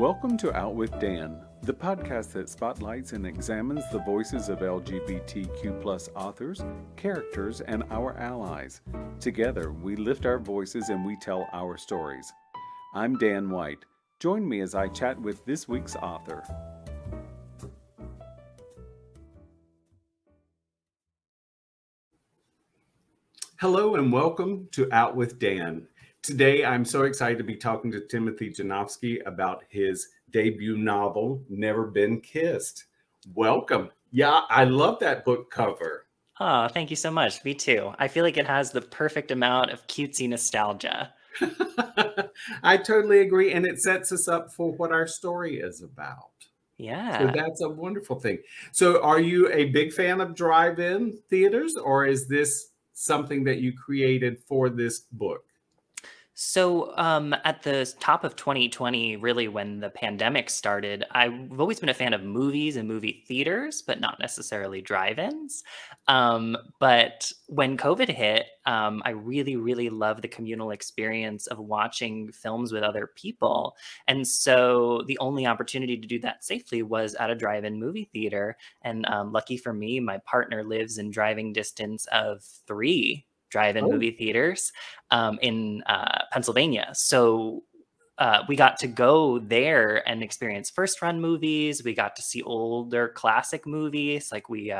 Welcome to Out with Dan, the podcast that spotlights and examines the voices of LGBTQ+ authors, characters, and our allies. Together, we lift our voices and we tell our stories. I'm Dan White. Join me as I chat with this week's author. Hello and welcome to Out with Dan. Today, I'm so excited to be talking to Timothy Janovsky about his debut novel, Never Been Kissed. Welcome. Yeah, I love that book cover. Oh, thank you so much. Me too. I feel like it has the perfect amount of cutesy nostalgia. I totally agree. And it sets us up for what our story is about. Yeah. So that's a wonderful thing. So are you a big fan of drive-in theaters, or is this something that you created for this book? So at the top of 2020, really when the pandemic started, I've always been a fan of movies and movie theaters, but not necessarily drive-ins. But when COVID hit, I really, really love the communal experience of watching films with other people. And so the only opportunity to do that safely was at a drive-in movie theater. And lucky for me, my partner lives in driving distance of 3 drive-in movie theaters in Pennsylvania. So we got to go there and experience first-run movies. We got to see older classic movies. Like we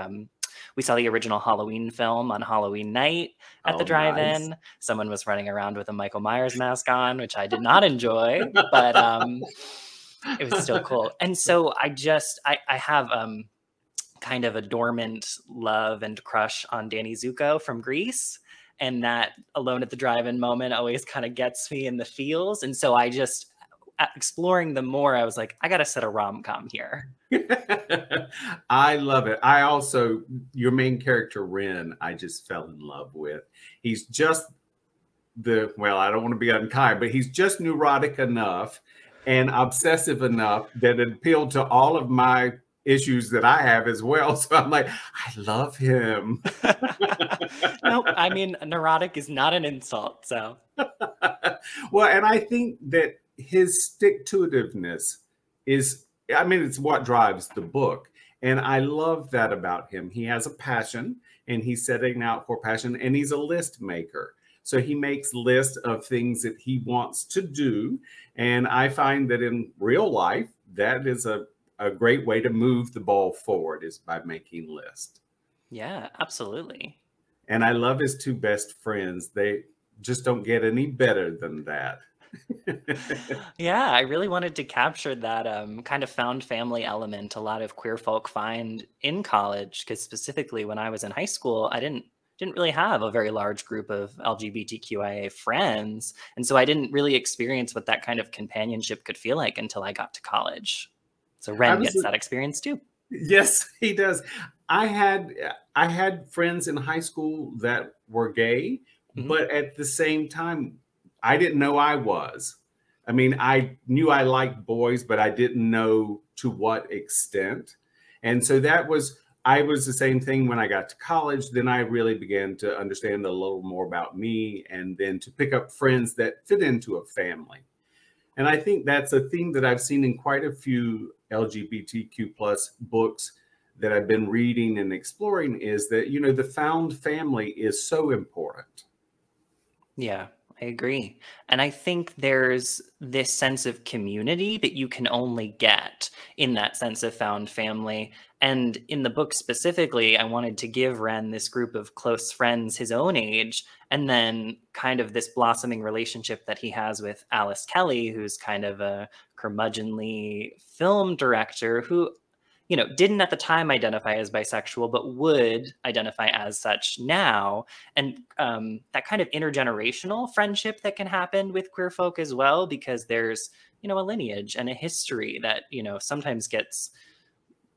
saw the original Halloween film on Halloween night at the drive-in. Nice. Someone was running around with a Michael Myers mask on, which I did not enjoy, but it was still cool. And so I have kind of a dormant love and crush on Danny Zuko from Grease. And that alone at the drive-in moment always kind of gets me in the feels. And so I just, exploring them more, I was like, I got to set a rom-com here. I love it. I also, your main character, Wren, I just fell in love with. He's just I don't want to be unkind, but he's just neurotic enough and obsessive enough that it appealed to all of my issues that I have as well. So I'm like, I love him. No, I mean, neurotic is not an insult. So, well, and I think that his stick-to-itiveness is, I mean, it's what drives the book. And I love that about him. He has a passion and he's setting out for passion, and he's a list maker. So he makes lists of things that he wants to do. And I find that in real life, that is a great way to move the ball forward, is by making lists. Yeah, absolutely. And I love his 2 best friends. They just don't get any better than that. Yeah, I really wanted to capture that kind of found family element a lot of queer folk find in college, because specifically when I was in high school, I didn't really have a very large group of LGBTQIA friends. And so I didn't really experience what that kind of companionship could feel like until I got to college. So Wren gets that experience too. Yes, he does. I had friends in high school that were gay, mm-hmm. but at the same time, I didn't know I was. I mean, I knew I liked boys, but I didn't know to what extent. And so I was the same thing when I got to college. Then I really began to understand a little more about me, and then to pick up friends that fit into a family. And I think that's a theme that I've seen in quite a few LGBTQ+ books that I've been reading and exploring, is that, you know, the found family is so important. Yeah, I agree. And I think there's this sense of community that you can only get in that sense of found family. And in the book specifically, I wanted to give Wren this group of close friends his own age, and then kind of this blossoming relationship that he has with Alice Kelly, who's kind of a curmudgeonly film director who, you know, didn't at the time identify as bisexual, but would identify as such now. And that kind of intergenerational friendship that can happen with queer folk as well, because there's, you know, a lineage and a history that, you know, sometimes gets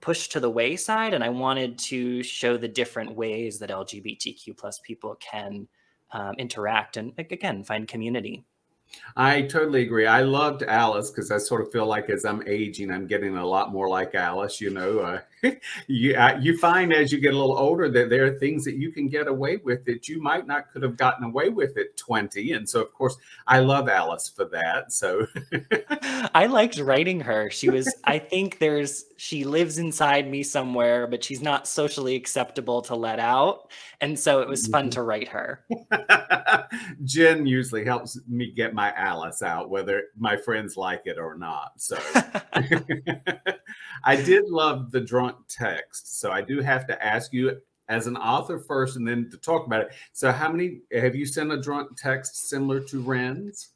pushed to the wayside. And I wanted to show the different ways that LGBTQ+ people can interact and, again, find community. I totally agree. I loved Alice, because I sort of feel like as I'm aging, I'm getting a lot more like Alice, you know. You find as you get a little older that there are things that you can get away with that you might not could have gotten away with at 20. And so, of course, I love Alice for that. So I liked writing her. She was, I think she lives inside me somewhere, but she's not socially acceptable to let out. And so it was fun to write her. Jen usually helps me get my Alice out, whether my friends like it or not. So I did love the drunk text. So I do have to ask you as an author first and then to talk about it. So how many, have you sent a drunk text similar to Wren's?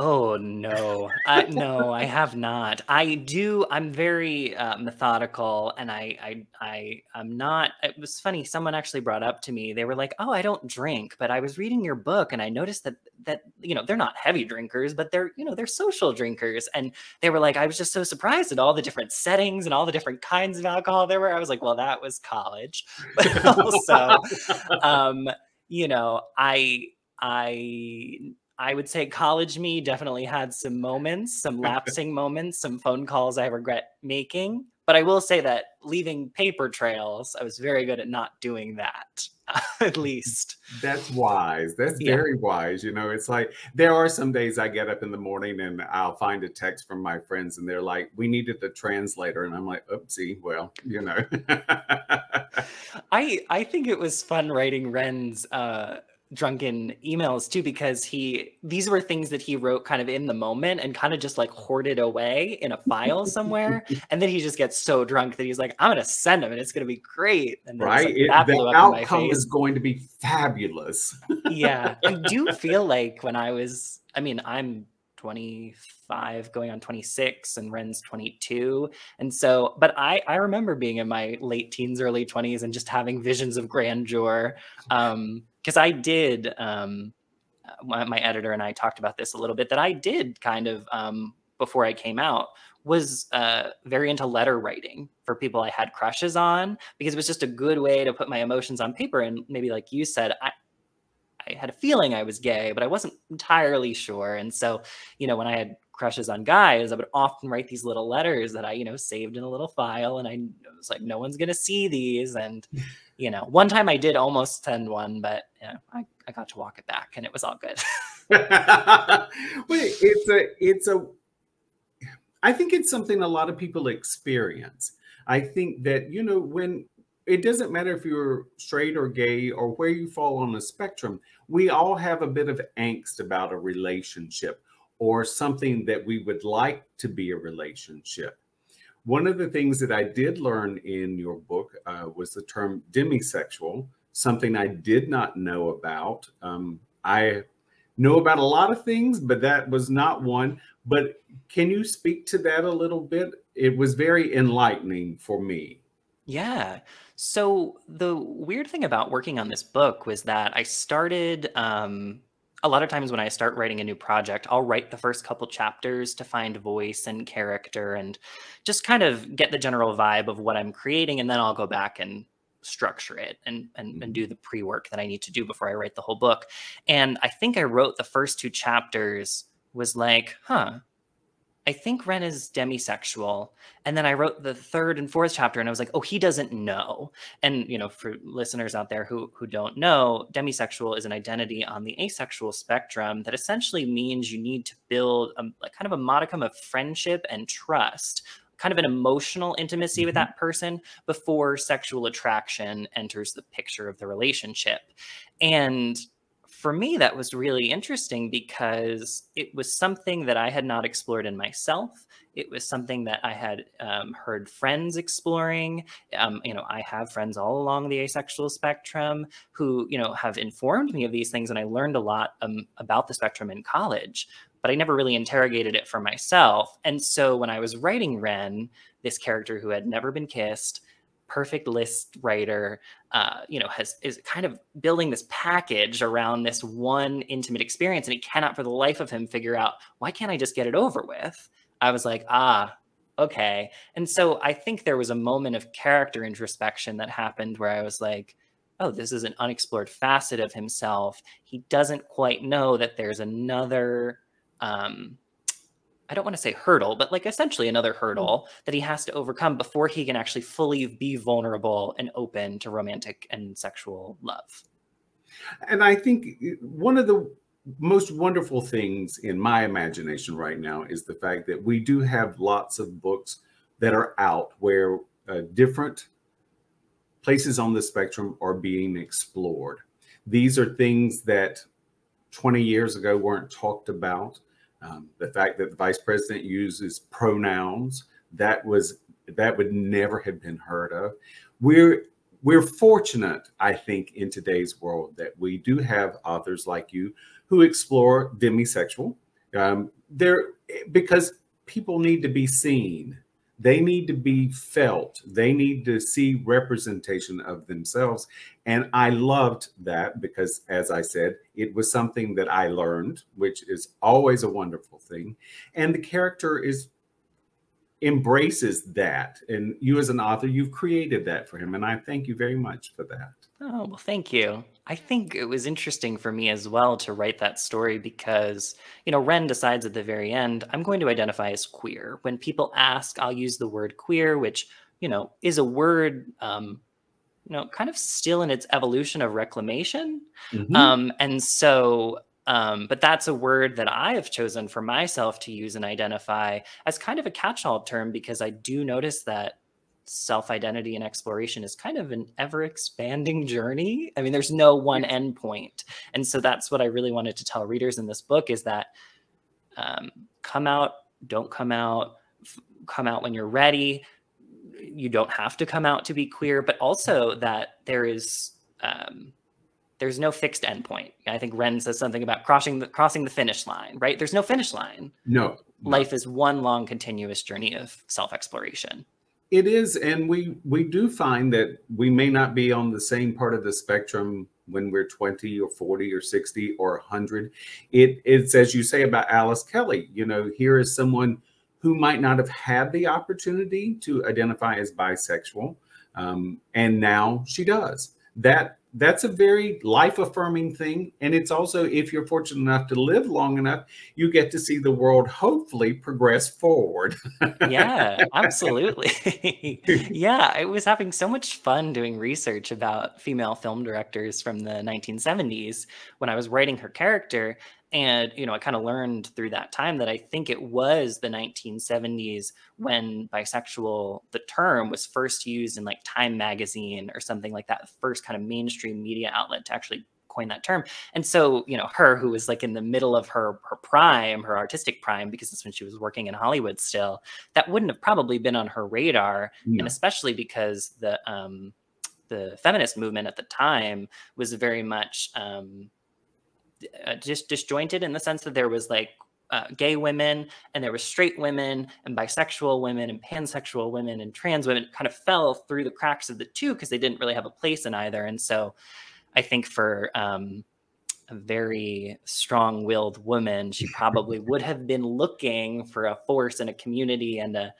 Oh, no. No, I have not. I do. I'm very methodical, and I'm not. It was funny. Someone actually brought up to me. They were like, oh, I don't drink, but I was reading your book and I noticed that, you know, they're not heavy drinkers, but they're, you know, they're social drinkers. And they were like, I was just so surprised at all the different settings and all the different kinds of alcohol there were. I was like, well, that was college. But also, you know, I would say college me definitely had some moments, some lapsing moments, some phone calls I regret making. But I will say that leaving paper trails, I was very good at not doing that, at least. That's wise. That's very wise. You know, it's like there are some days I get up in the morning and I'll find a text from my friends and they're like, we needed a translator. And I'm like, oopsie, well, you know. I think it was fun writing Wren's drunken emails too, because these were things that he wrote kind of in the moment and kind of just like hoarded away in a file somewhere. And then he just gets so drunk that he's like, I'm going to send him and it's going to be great. And right. The outcome is going to be fabulous. Yeah. I do feel like when I'm 25 going on 26 and Wren's 22. And so, but I remember being in my late teens, early 20s and just having visions of grandeur. Because I did, my editor and I talked about this a little bit, that I did kind of, before I came out, was very into letter writing for people I had crushes on, because it was just a good way to put my emotions on paper. And maybe like you said, I had a feeling I was gay, but I wasn't entirely sure. And so, you know, when I had crushes on guys, I would often write these little letters that I, you know, saved in a little file. And I was like, no one's going to see these. And, you know, one time I did almost send one, but you know, I got to walk it back and it was all good. Wait, I think it's something a lot of people experience. I think that, you know, when it doesn't matter if you're straight or gay or where you fall on the spectrum, we all have a bit of angst about a relationship or something that we would like to be a relationship. One of the things that I did learn in your book was the term demisexual, something I did not know about. I know about a lot of things, but that was not one. But can you speak to that a little bit? It was very enlightening for me. Yeah. So the weird thing about working on this book was that I started... a lot of times when I start writing a new project, I'll write the first couple chapters to find voice and character and just kind of get the general vibe of what I'm creating. And then I'll go back and structure it and do the pre-work that I need to do before I write the whole book. And I think I wrote the first two chapters was like, I think Wren is demisexual. And then I wrote the third and fourth chapter and I was like, oh, he doesn't know. And, you know, for listeners out there who don't know, demisexual is an identity on the asexual spectrum that essentially means you need to build a kind of a modicum of friendship and trust, kind of an emotional intimacy with that person before sexual attraction enters the picture of the relationship. And for me, that was really interesting because it was something that I had not explored in myself. It was something that I had heard friends exploring. You know, I have friends all along the asexual spectrum who, you know, have informed me of these things. And I learned a lot about the spectrum in college, but I never really interrogated it for myself. And so when I was writing Wren, this character who had never been kissed, perfect list writer, you know, is kind of building this package around this one intimate experience, and he cannot for the life of him figure out, why can't I just get it over with? I was like, okay. And so I think there was a moment of character introspection that happened where I was like, oh, this is an unexplored facet of himself. He doesn't quite know that there's another I don't want to say hurdle, but like essentially another hurdle that he has to overcome before he can actually fully be vulnerable and open to romantic and sexual love. And I think one of the most wonderful things in my imagination right now is the fact that we do have lots of books that are out where different places on the spectrum are being explored. These are things that 20 years ago weren't talked about. The fact that the vice president uses pronouns, that would never have been heard of. We're fortunate, I think, in today's world that we do have authors like you who explore demisexual. Because people need to be seen. They need to be felt. They need to see representation of themselves. And I loved that because, as I said, it was something that I learned, which is always a wonderful thing. And the character embraces that. And you as an author, you've created that for him. And I thank you very much for that. Oh, well, thank you. I think it was interesting for me as well to write that story because, you know, Wren decides at the very end, I'm going to identify as queer. When people ask, I'll use the word queer, which, you know, is a word, you know, kind of still in its evolution of reclamation. Mm-hmm. But that's a word that I have chosen for myself to use and identify as kind of a catch-all term because I do notice that self-identity and exploration is kind of an ever-expanding journey. I mean, there's no one end point. And so that's what I really wanted to tell readers in this book is that come out, don't come out, come out when you're ready. You don't have to come out to be queer, but also that there is... There's no fixed endpoint. I think Wren says something about crossing the finish line, right? There's no finish line. No. Life is one long continuous journey of self-exploration. It is, and we do find that we may not be on the same part of the spectrum when we're 20 or 40 or 60 or 100. It's, as you say about Alice Kelly, you know, here is someone who might not have had the opportunity to identify as bisexual, and now she does. That's a very life-affirming thing. And it's also, if you're fortunate enough to live long enough, you get to see the world hopefully progress forward. Yeah, absolutely. Yeah, I was having so much fun doing research about female film directors from the 1970s when I was writing her character. And, you know, I kind of learned through that time that I think it was the 1970s when bisexual, the term was first used in like Time magazine or something like that, first kind of mainstream media outlet to actually coin that term. And so, you know, her who was like in the middle of her prime, her artistic prime, because that's when she was working in Hollywood still, that wouldn't have probably been on her radar. Yeah. And especially because the feminist movement at the time was very much... just disjointed in the sense that there was like gay women and there was straight women and bisexual women and pansexual women and trans women. It kind of fell through the cracks of the two because they didn't really have a place in either. And so I think for a very strong-willed woman, she probably would have been looking for a force and a community and a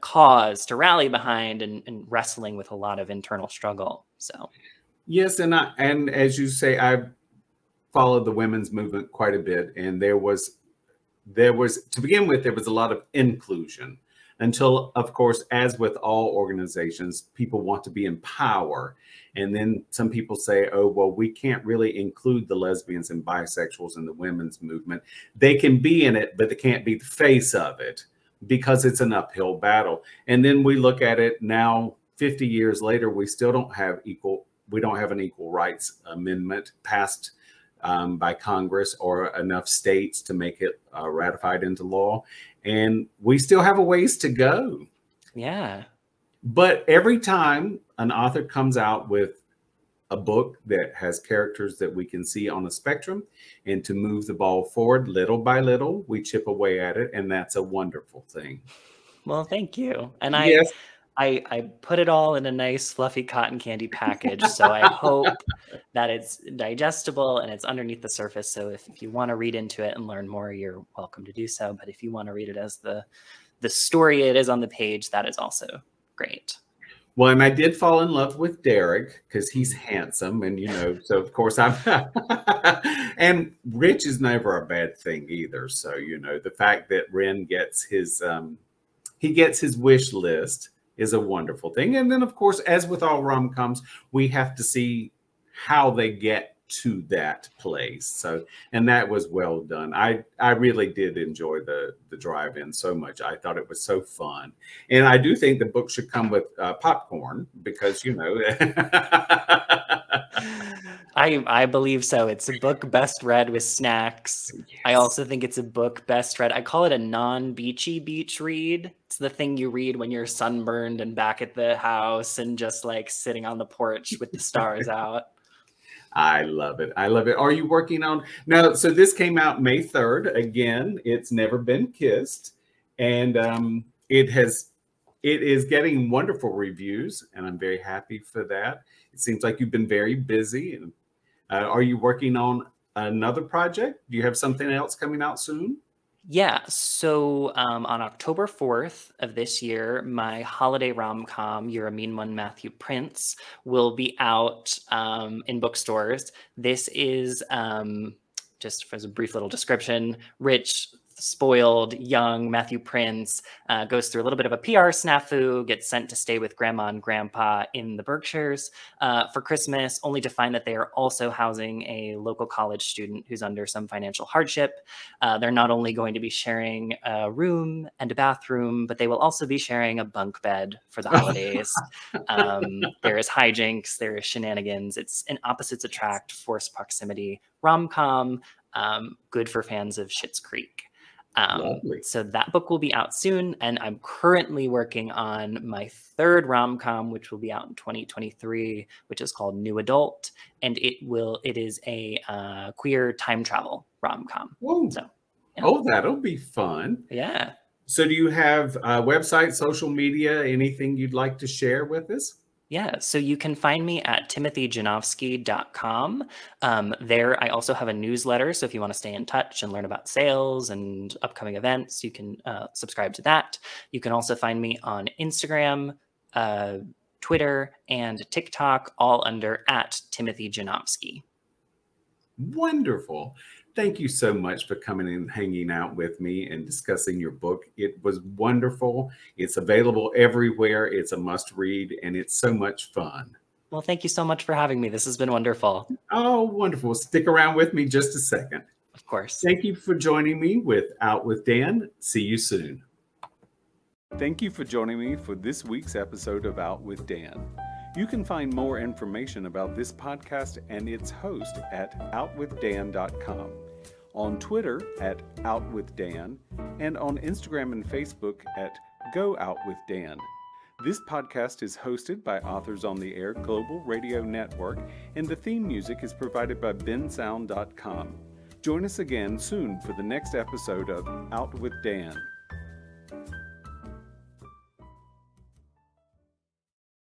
cause to rally behind and wrestling with a lot of internal struggle. So... Yes, and as you say, I've followed the women's movement quite a bit, and there was to begin with, there was a lot of inclusion until, of course, as with all organizations, people want to be in power. And then some people say, oh, well, we can't really include the lesbians and bisexuals in the women's movement. They can be in it, but they can't be the face of it because it's an uphill battle. And then we look at it now, 50 years later, we still don't have an equal rights amendment passed by Congress or enough states to make it ratified into law. And we still have a ways to go. Yeah. But every time an author comes out with a book that has characters that we can see on a spectrum and to move the ball forward little by little, we chip away at it. And that's a wonderful thing. Well, thank you. And I put it all in a nice fluffy cotton candy package. So I hope that it's digestible and it's underneath the surface. So if you want to read into it and learn more, you're welcome to do so. But if you want to read it as the story it is on the page, that is also great. Well, and I did fall in love with Derek because he's handsome, and you know, so of course I'm. And rich is never a bad thing either. So you know, the fact that Wren gets his wish list is a wonderful thing. And then, of course, as with all rom-coms, we have to see how they get to that place. So, and that was well done. I really did enjoy the drive-in so much. I thought it was so fun. And I do think the book should come with popcorn because, you know. I believe so. It's a book best read with snacks. Yes. I also think it's a book best read. I call it a non-beachy beach read. It's the thing you read when you're sunburned and back at the house and just like sitting on the porch with the stars out. I love it. I love it. Are you working on now? So this came out May 3rd. Again, it's Never Been Kissed. And it is getting wonderful reviews. And I'm very happy for that. It seems like you've been very busy. And are you working on another project? Do you have something else coming out soon? Yeah. So on October 4th of this year, my holiday rom-com, You're a Mean One, Matthew Prince, will be out in bookstores. This is, just for a brief little description, rich, spoiled, young Matthew Prince goes through a little bit of a PR snafu, gets sent to stay with grandma and grandpa in the Berkshires for Christmas, only to find that they are also housing a local college student who's under some financial hardship. They're not only going to be sharing a room and a bathroom, but they will also be sharing a bunk bed for the holidays. There is hijinks, there is shenanigans. It's an opposites attract, forced proximity rom-com, good for fans of Schitt's Creek. So that book will be out soon, and I'm currently working on my third rom-com, which will be out in 2023, which is called New Adult, and it is a queer time travel rom-com. Whoa. So, yeah. Oh, that'll be fun. Yeah. So do you have a website, social media, anything you'd like to share with us? Yeah, so you can find me at timothyjanovsky.com. There, I also have a newsletter, so if you want to stay in touch and learn about sales and upcoming events, you can subscribe to that. You can also find me on Instagram, Twitter, and TikTok, all under at Timothy Janovsky. Wonderful. Thank you so much for coming and hanging out with me and discussing your book. It was wonderful. It's available everywhere. It's a must read, and it's so much fun. Well, thank you so much for having me. This has been wonderful. Oh, wonderful. Stick around with me just a second. Of course. Thank you for joining me with Out with Dan. See you soon. Thank you for joining me for this week's episode of Out with Dan. You can find more information about this podcast and its host at outwithdan.com, on Twitter at outwithdan, and on Instagram and Facebook at gooutwithdan. This podcast is hosted by Authors on the Air Global Radio Network, and the theme music is provided by bensound.com. Join us again soon for the next episode of Out with Dan.